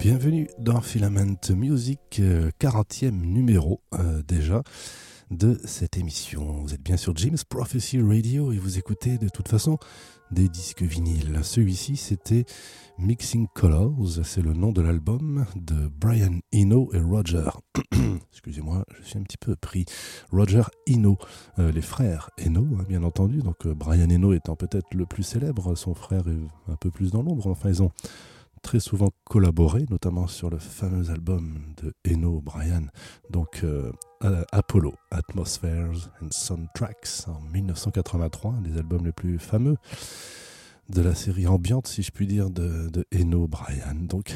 Bienvenue dans Filament Music, 40e numéro déjà de cette émission. Vous êtes bien sur Jim's Prophecy Radio et vous écoutez de toute façon des disques vinyles. Celui-ci, c'était Mixing Colors, c'est le nom de l'album de Brian Eno et Roger. Excusez-moi, je suis un petit peu pris. Roger Eno, les frères Eno, hein, bien entendu. Donc Brian Eno étant peut-être le plus célèbre, son frère est un peu plus dans l'ombre. Enfin, ils ont très souvent collaboré, notamment sur le fameux album de Eno Brian, donc Apollo, Atmospheres and Soundtracks en 1983, un des albums les plus fameux de la série ambiante, si je puis dire, de Eno Brian. Donc,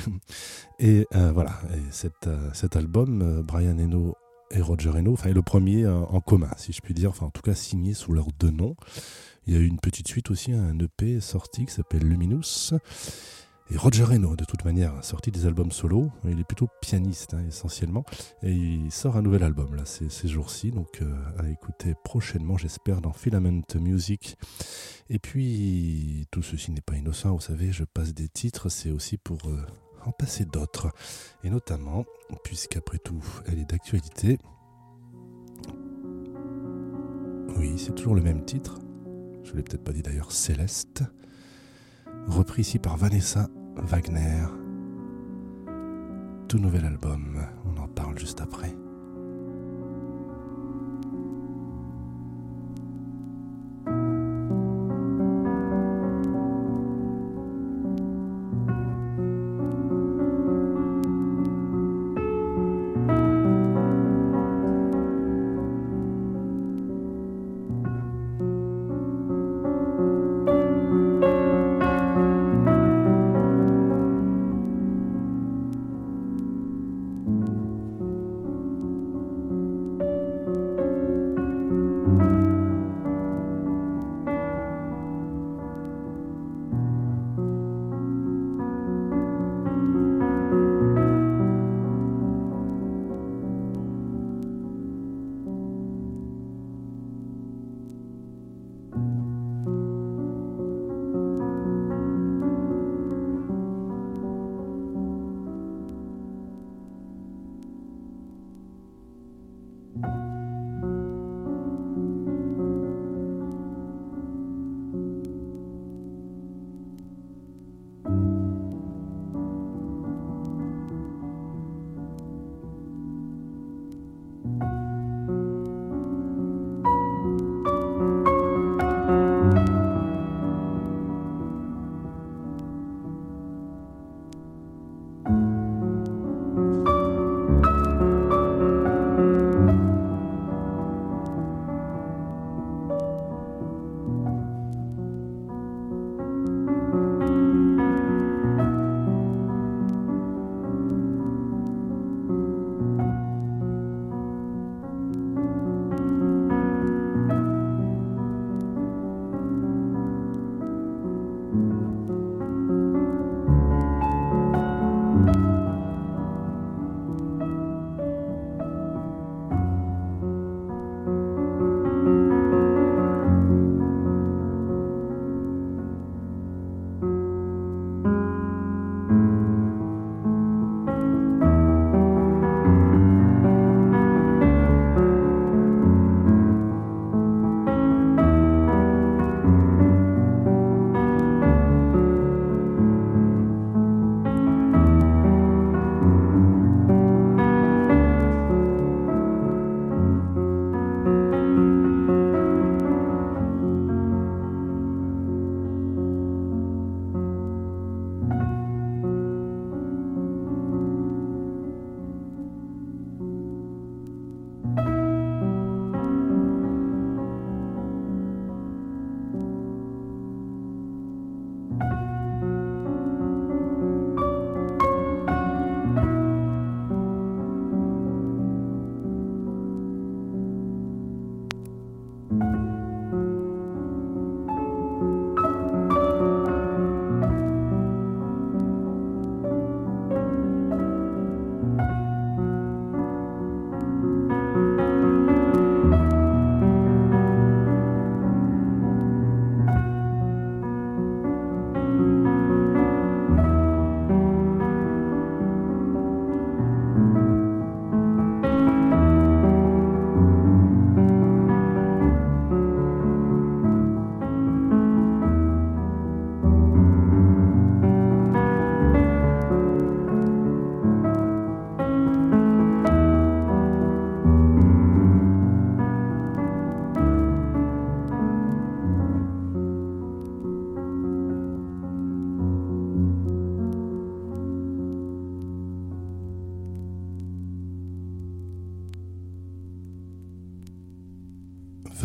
et voilà, et cet album, Brian Eno et Roger Eno, enfin, est le premier en commun, si je puis dire, enfin en tout cas signé sous leurs deux noms. Il y a eu une petite suite aussi, un EP sorti qui s'appelle Luminous. Et Roger Eno, de toute manière, a sorti des albums solo. Il est plutôt pianiste, hein, essentiellement. Et il sort un nouvel album, là, ces jours-ci. Donc, à écouter prochainement, j'espère, dans Filament Music. Et puis, tout ceci n'est pas innocent. Vous savez, je passe des titres. C'est aussi pour en passer d'autres. Et notamment, puisqu'après tout, elle est d'actualité. Oui, c'est toujours le même titre. Je ne l'ai peut-être pas dit d'ailleurs, Celeste. Repris ici par Vanessa Wagner. Tout nouvel album, on en parle juste après.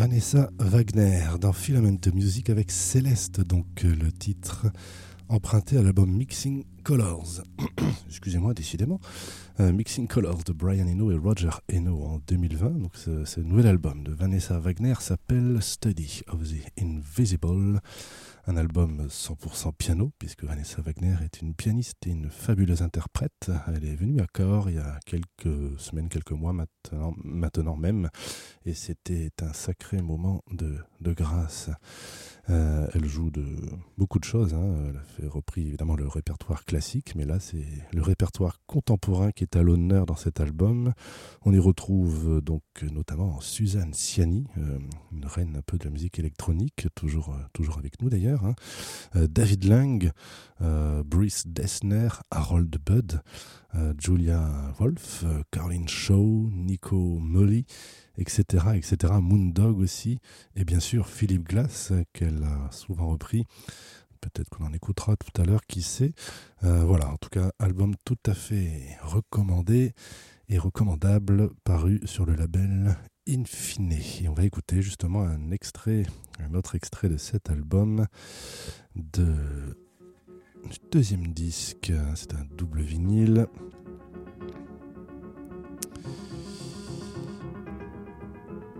Vanessa Wagner dans Filament Music avec Celeste, donc le titre emprunté à l'album Mixing Colors. Excusez-moi, décidément. Mixing Colors de Brian Eno et Roger Eno en 2020. Donc ce nouvel album de Vanessa Wagner s'appelle Study of the Invisible. Un album 100% piano, puisque Vanessa Wagner est une pianiste et une fabuleuse interprète. Elle est venue à Cahors il y a quelques semaines, quelques mois maintenant même. Et c'était un sacré moment de grâce. Elle joue de beaucoup de choses. Elle a fait repris évidemment le répertoire classique, mais là c'est le répertoire contemporain qui est à l'honneur dans cet album. On y retrouve donc notamment Suzanne Ciani, une reine un peu de la musique électronique, toujours avec nous d'ailleurs. David Lang, Brice Dessner, Harold Budd, Julia Wolfe, Caroline Shaw, Nico Muhly, etc. Moondog aussi, et bien sûr Philip Glass, qu'elle a souvent repris. Peut-être qu'on en écoutera tout à l'heure, qui sait. Voilà, en tout cas, album tout à fait recommandé et recommandable, paru sur le label Infiné. Et on va écouter justement un autre extrait de cet album, du deuxième disque. C'est un double vinyle.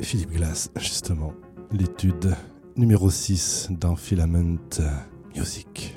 Philip Glass, justement, l'étude numéro 6 dans Filament Music.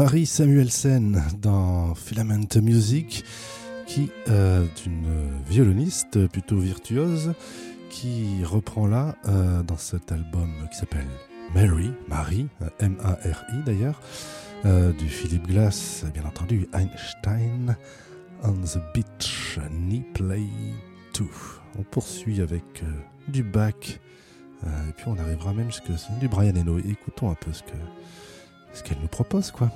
Marie Samuelsen dans Filament Music, qui est une violoniste plutôt virtuose, qui reprend là, dans cet album qui s'appelle Marie, M-A-R-I d'ailleurs, du Philip Glass, bien entendu, Einstein on the Beach, Kneeplay 2. On poursuit avec du Bach, et puis on arrivera même jusqu'à du Brian Eno. Écoutons un peu ce qu'elle nous propose, quoi.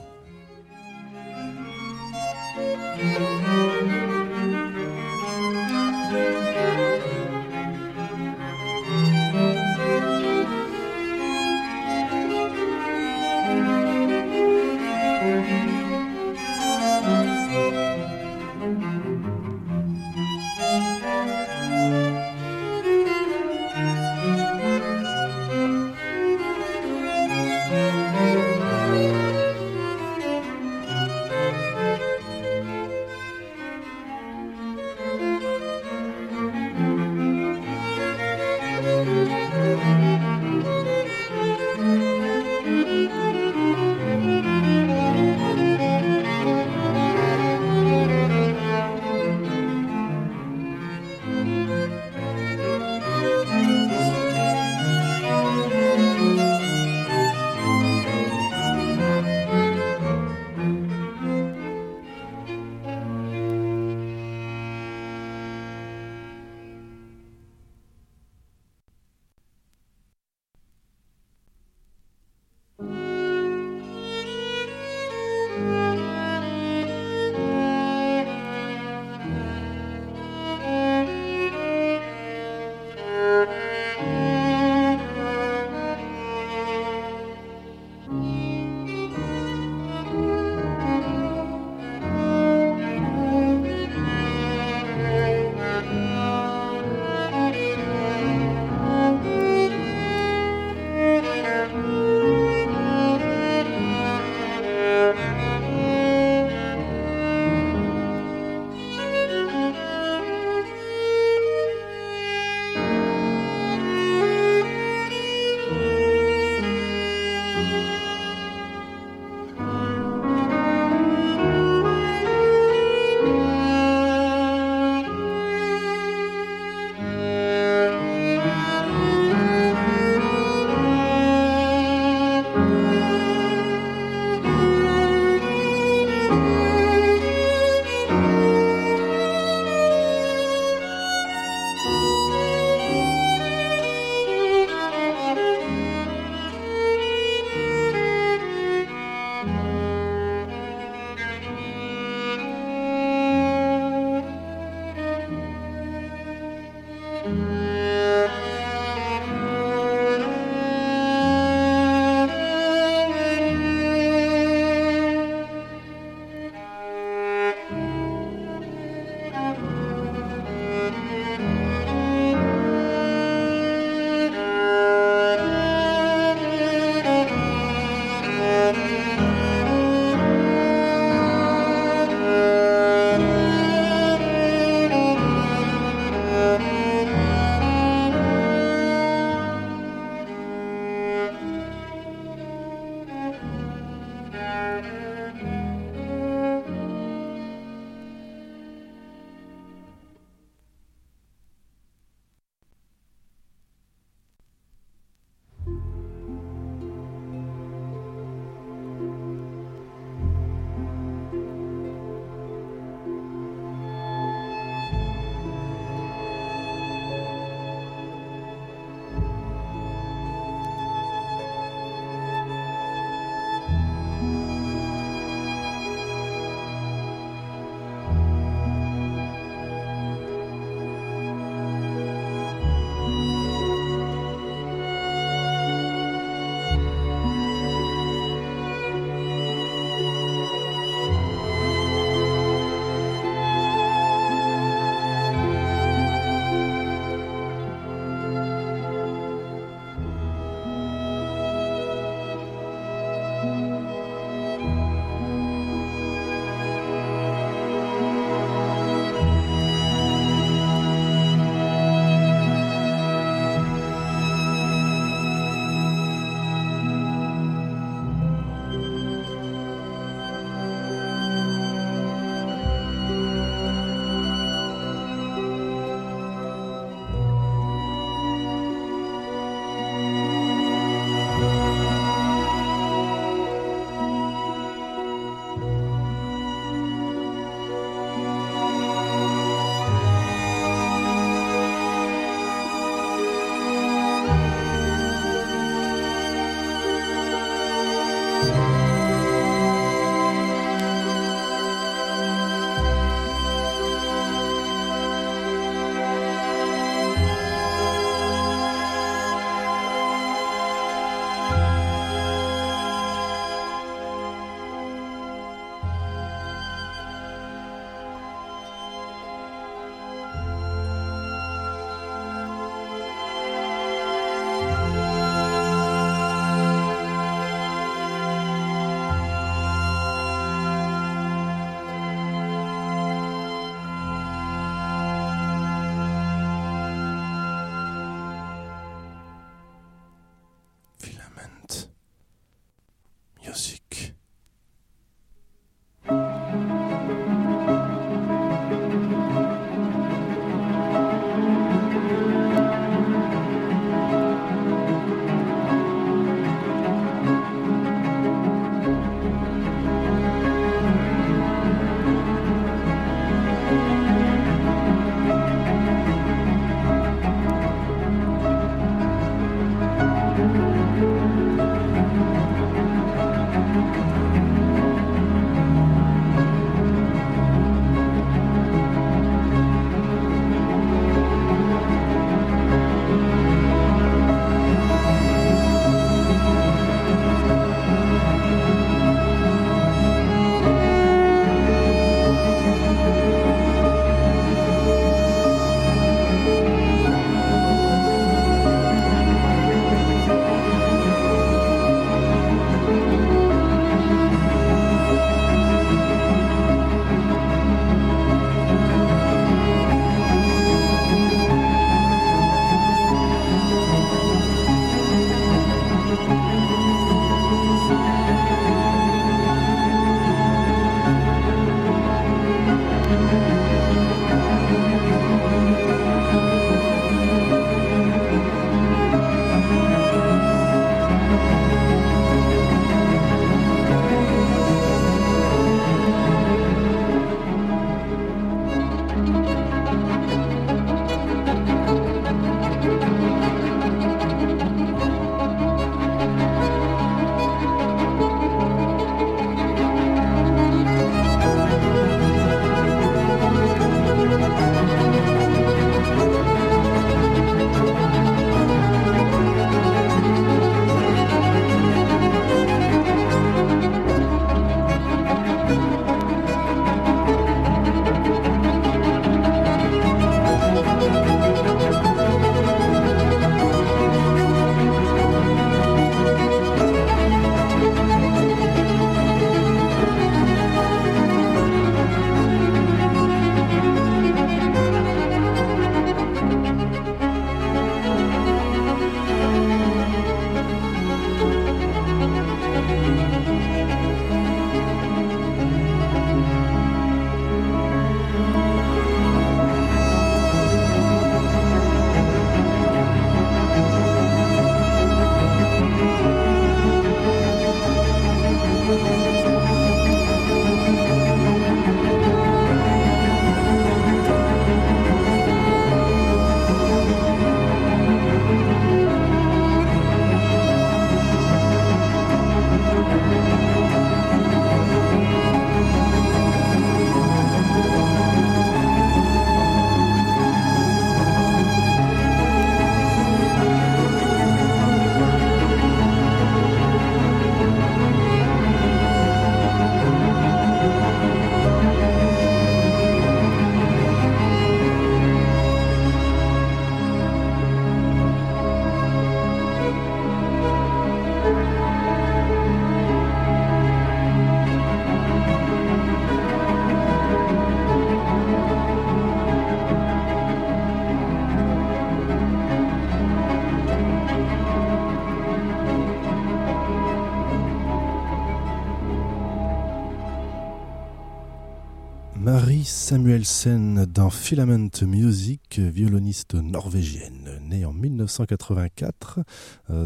Samuelsen dans Filament Music, violoniste norvégienne, née en 1984.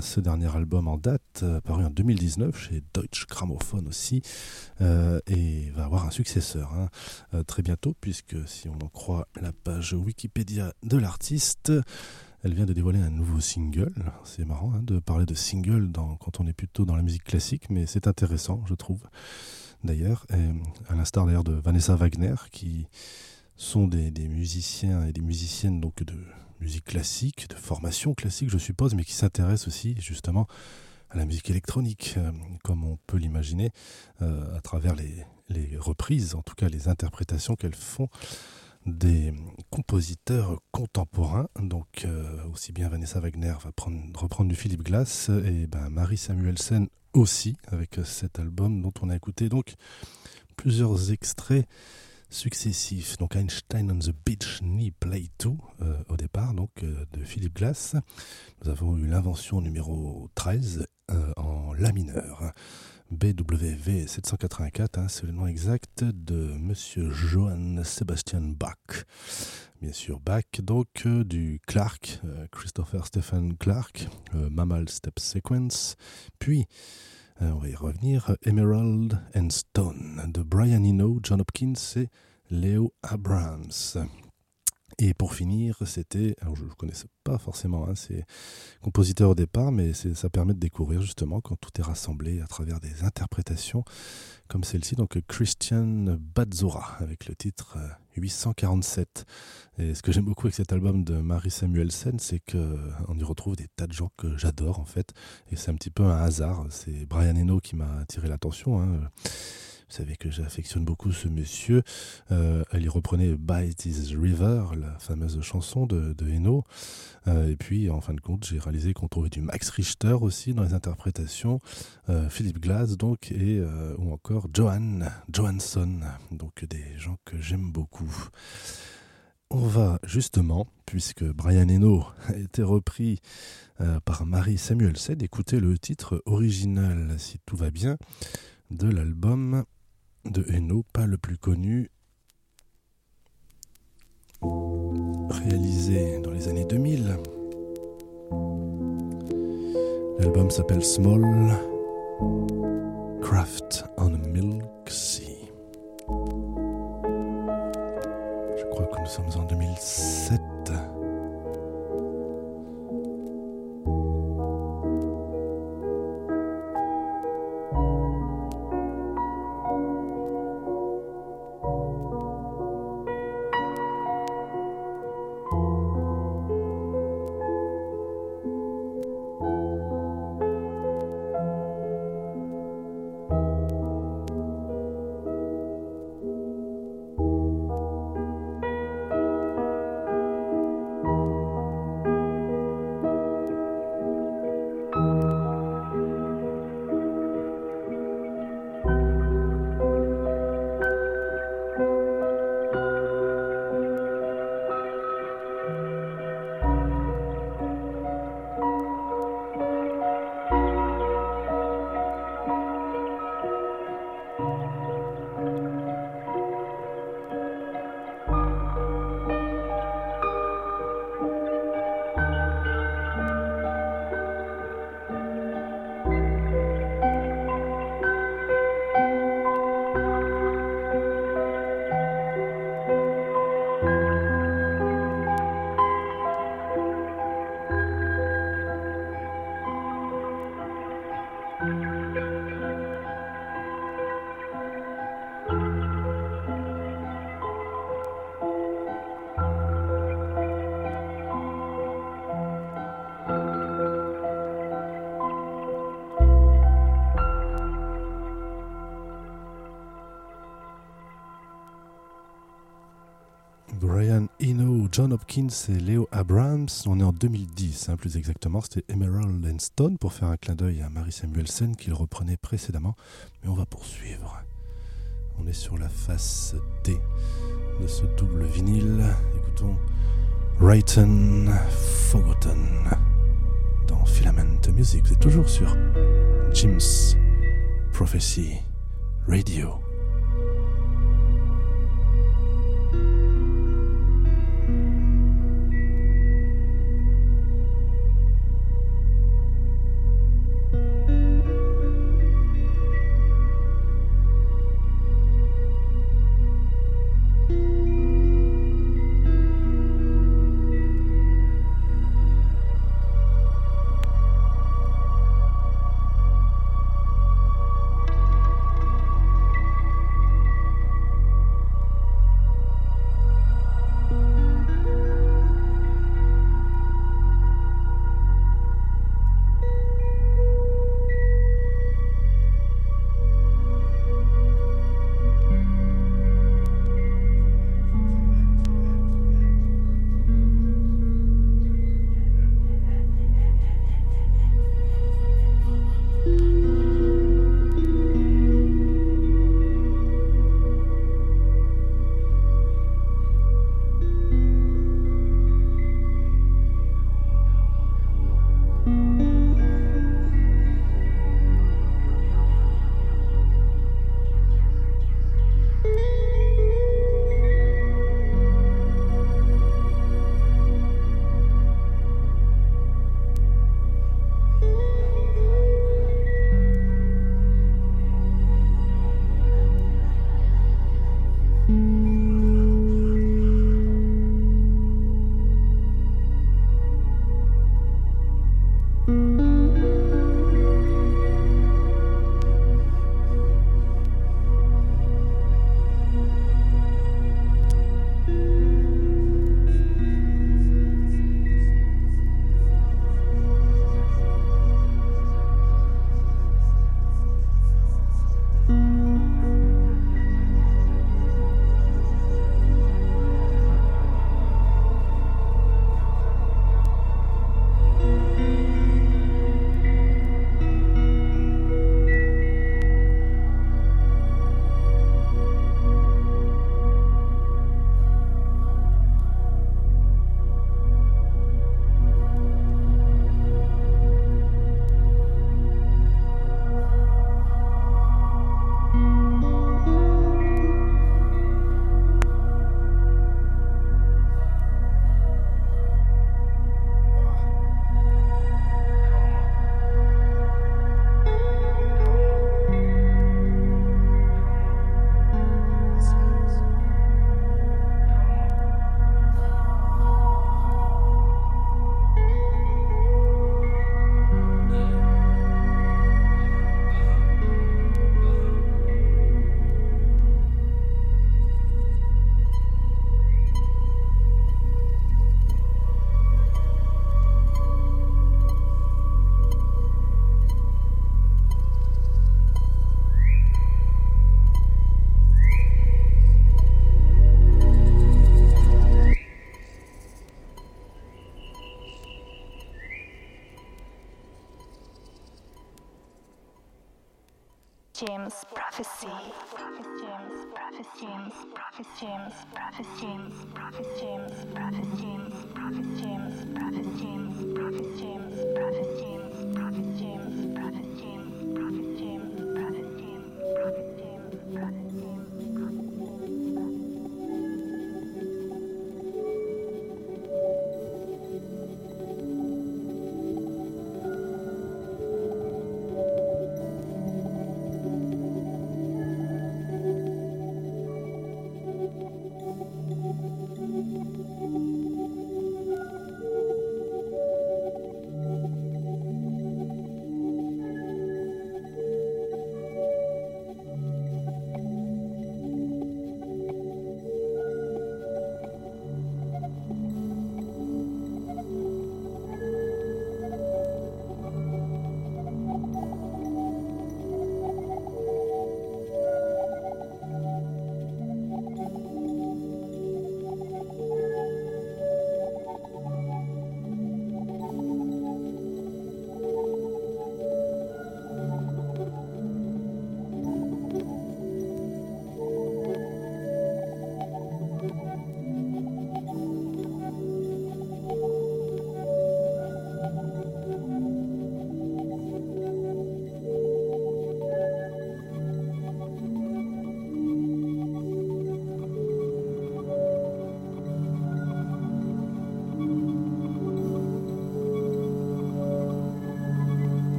Ce dernier album en date, paru en 2019 chez Deutsche Grammophon aussi, et va avoir un successeur très bientôt, puisque si on en croit la page Wikipédia de l'artiste, elle vient de dévoiler un nouveau single. C'est marrant de parler de single quand on est plutôt dans la musique classique, mais c'est intéressant, je trouve, d'ailleurs. Et à l'instar d'ailleurs de Vanessa Wagner, qui sont des musiciens et des musiciennes donc de musique classique, de formation classique, je suppose, mais qui s'intéressent aussi justement à la musique électronique, comme on peut l'imaginer, à travers les reprises, en tout cas les interprétations qu'elles font des compositeurs contemporains. Donc aussi bien Vanessa Wagner va reprendre du Philip Glass, et Marie Samuelsen aussi, avec cet album dont on a écouté donc plusieurs extraits successifs. Donc Einstein on the Beach, Kneeplay 2 au départ, donc de Philip Glass. Nous avons eu l'invention numéro 13 en la mineure, BWV 784, c'est le nom exact de Monsieur Johann Sebastian Bach. Bien sûr, Bach, donc du Clark, Christopher Stephen Clark, Mammal Step Sequence, puis on va y revenir, Emerald and Stone de Brian Eno, Jon Hopkins et Leo Abrams. Et pour finir, c'était, alors je ne connaissais pas forcément ces compositeurs au départ, mais ça permet de découvrir justement quand tout est rassemblé à travers des interprétations comme celle-ci, donc Christian Bazzoura avec le titre 847. Et ce que j'aime beaucoup avec cet album de Marie Samuelsen, c'est qu'on y retrouve des tas de gens que j'adore en fait, et c'est un petit peu un hasard. C'est Brian Eno qui m'a attiré l'attention, Vous savez que j'affectionne beaucoup ce monsieur. Elle y reprenait By This River, la fameuse chanson de Eno. Et puis, en fin de compte, j'ai réalisé qu'on trouvait du Max Richter aussi dans les interprétations. Philip Glass, donc, ou encore Johan Johansson. Donc, des gens que j'aime beaucoup. On va justement, puisque Brian Eno a été repris par Marie Samuelsen, écouter le titre original, si tout va bien, de l'album de Eno, pas le plus connu, réalisé dans les années 2000. L'album s'appelle Small Craft on a Milk Sea. Je crois que nous sommes en 2007. Brian Eno, Jon Hopkins et Leo Abrams, on est en 2010 plus exactement, c'était Emerald and Stone pour faire un clin d'œil à Marie Samuelsen qu'il reprenait précédemment, mais on va poursuivre. On est sur la face D de ce double vinyle, écoutons Written Forgotten dans Filament Music, vous êtes toujours sur Jim's Prophecy Radio.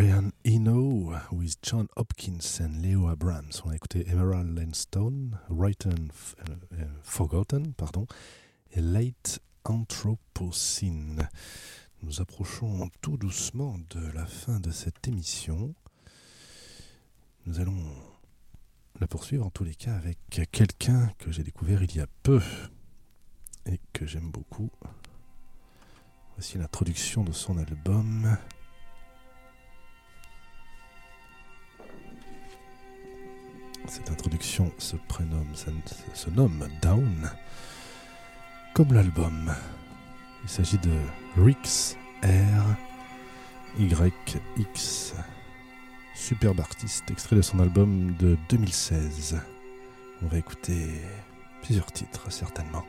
Brian Eno with Jon Hopkins and Leo Abrams. On a écouté Emerald and Stone, Right and Forgotten, pardon, et Late Anthropocene. Nous approchons tout doucement de la fin de cette émission. Nous allons la poursuivre en tous les cas avec quelqu'un que j'ai découvert il y a peu et que j'aime beaucoup. Voici l'introduction de son album . Cette introduction se nomme Down, comme l'album. Il s'agit de Rix R. YX, superbe artiste, extrait de son album de 2016. On va écouter plusieurs titres, certainement.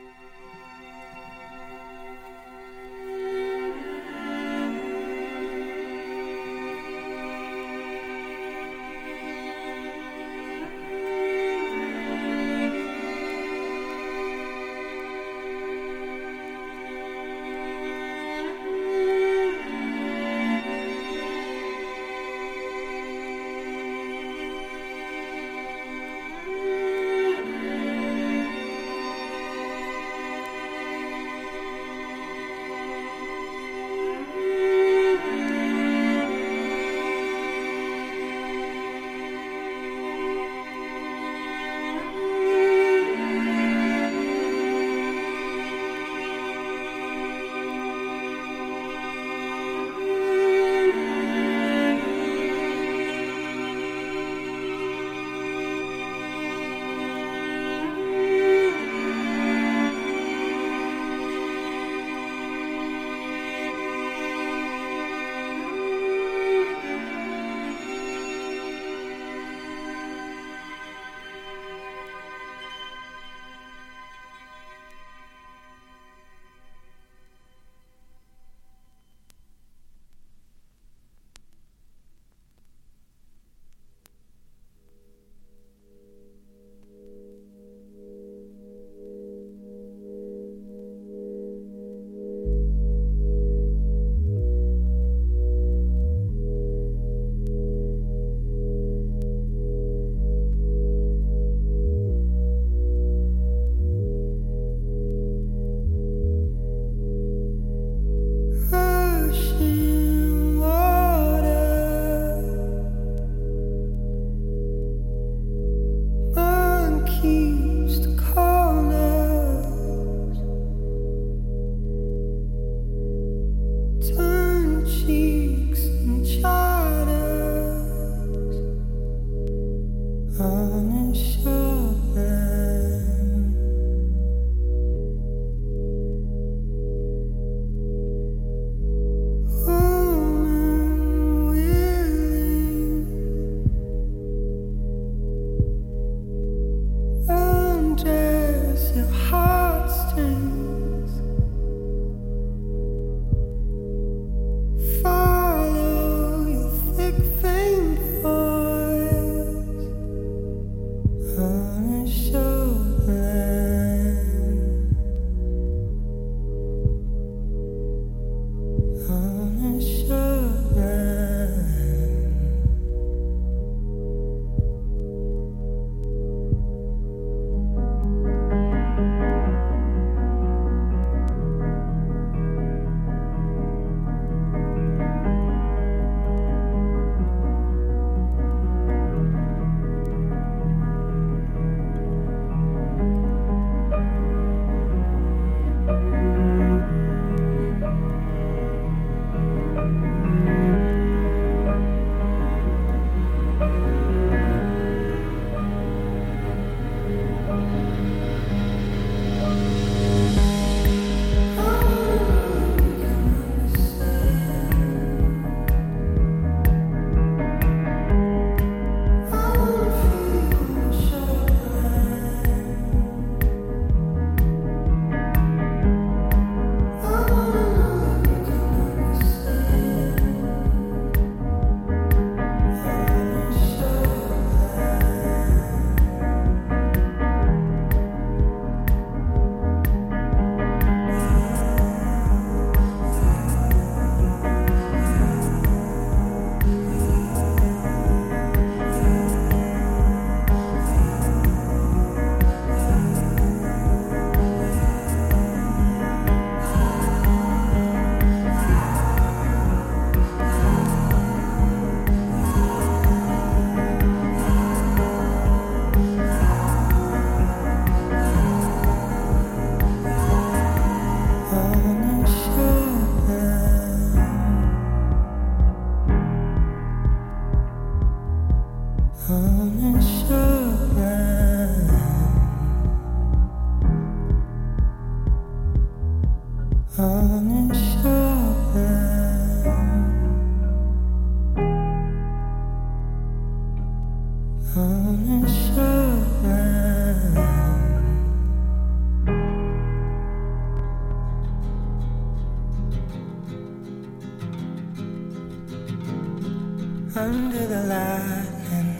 under the lightning,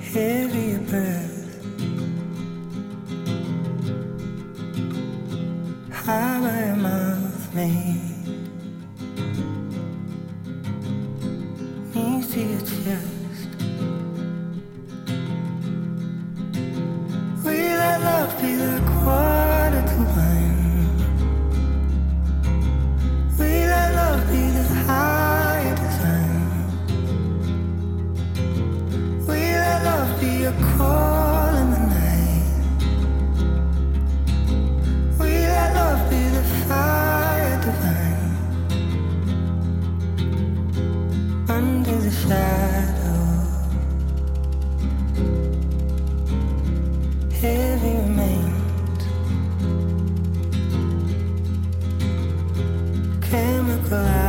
heavier breath, highway above me, knees to your chest. Will our love be the quarter to one? Higher design. Will our love be a call in the night? Will our love be the fire divine? Under the shadow, heavy remains, chemical eyes.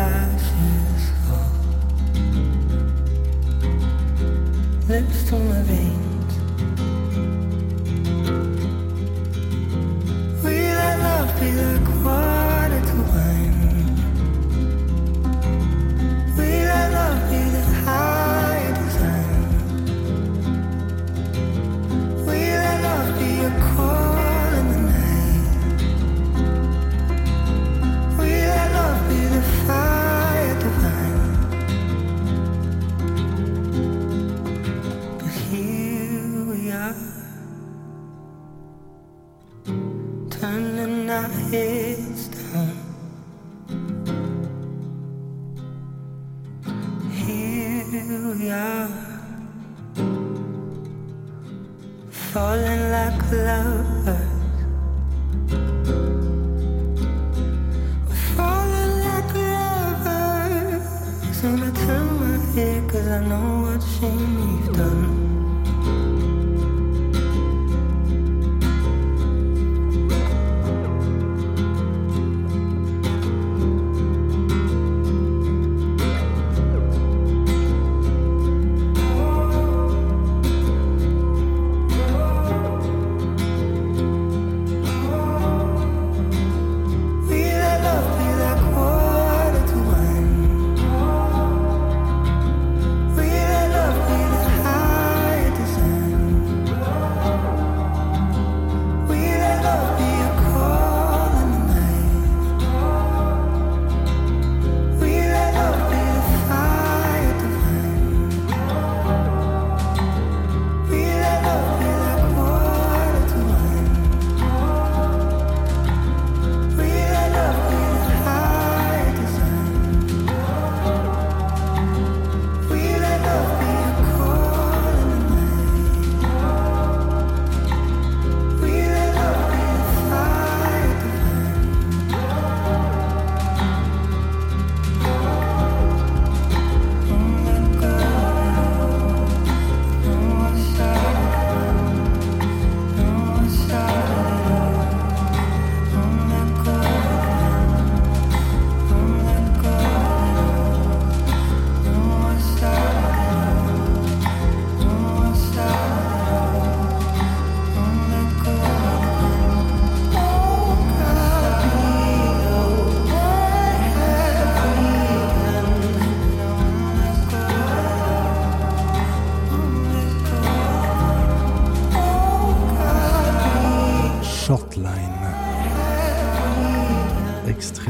Lips to my veins. Will our love be the quarter to one? Will our love be the higher design? Will our love be a call in the night? Will our love be the fire? Turning our heads down. Here we are, falling like lovers. We're falling like lovers. And I turn my head 'cause I know what shame you've done.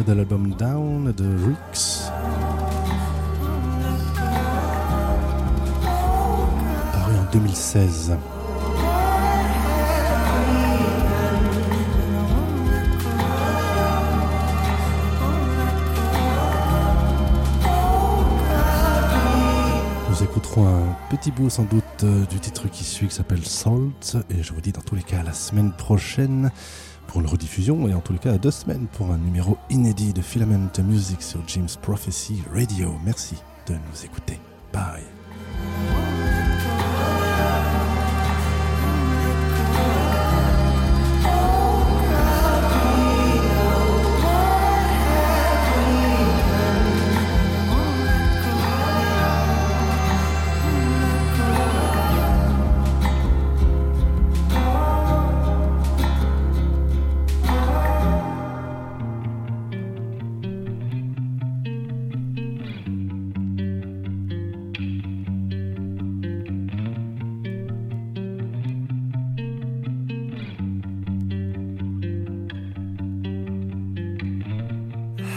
De l'album Down de Rix, paru en 2016. Nous écouterons un petit bout sans doute du titre qui suit qui s'appelle Salt, et je vous dis dans tous les cas à la semaine prochaine pour une rediffusion, et en tous les cas à 2 semaines pour un numéro inédit de Filament Music sur James Prophecy Radio. Merci de nous écouter. Bye.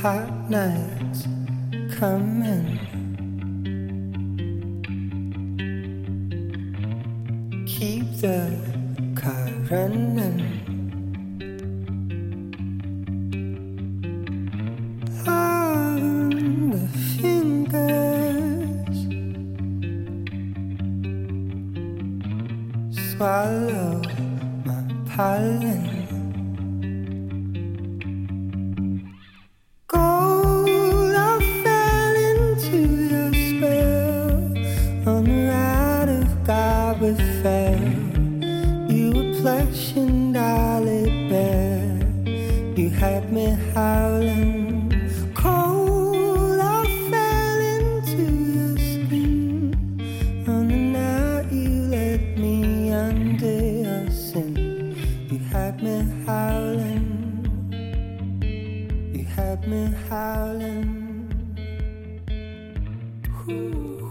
hot nights coming. Keep the car running. On the fingers, swallow my pollen. Howling. Whew.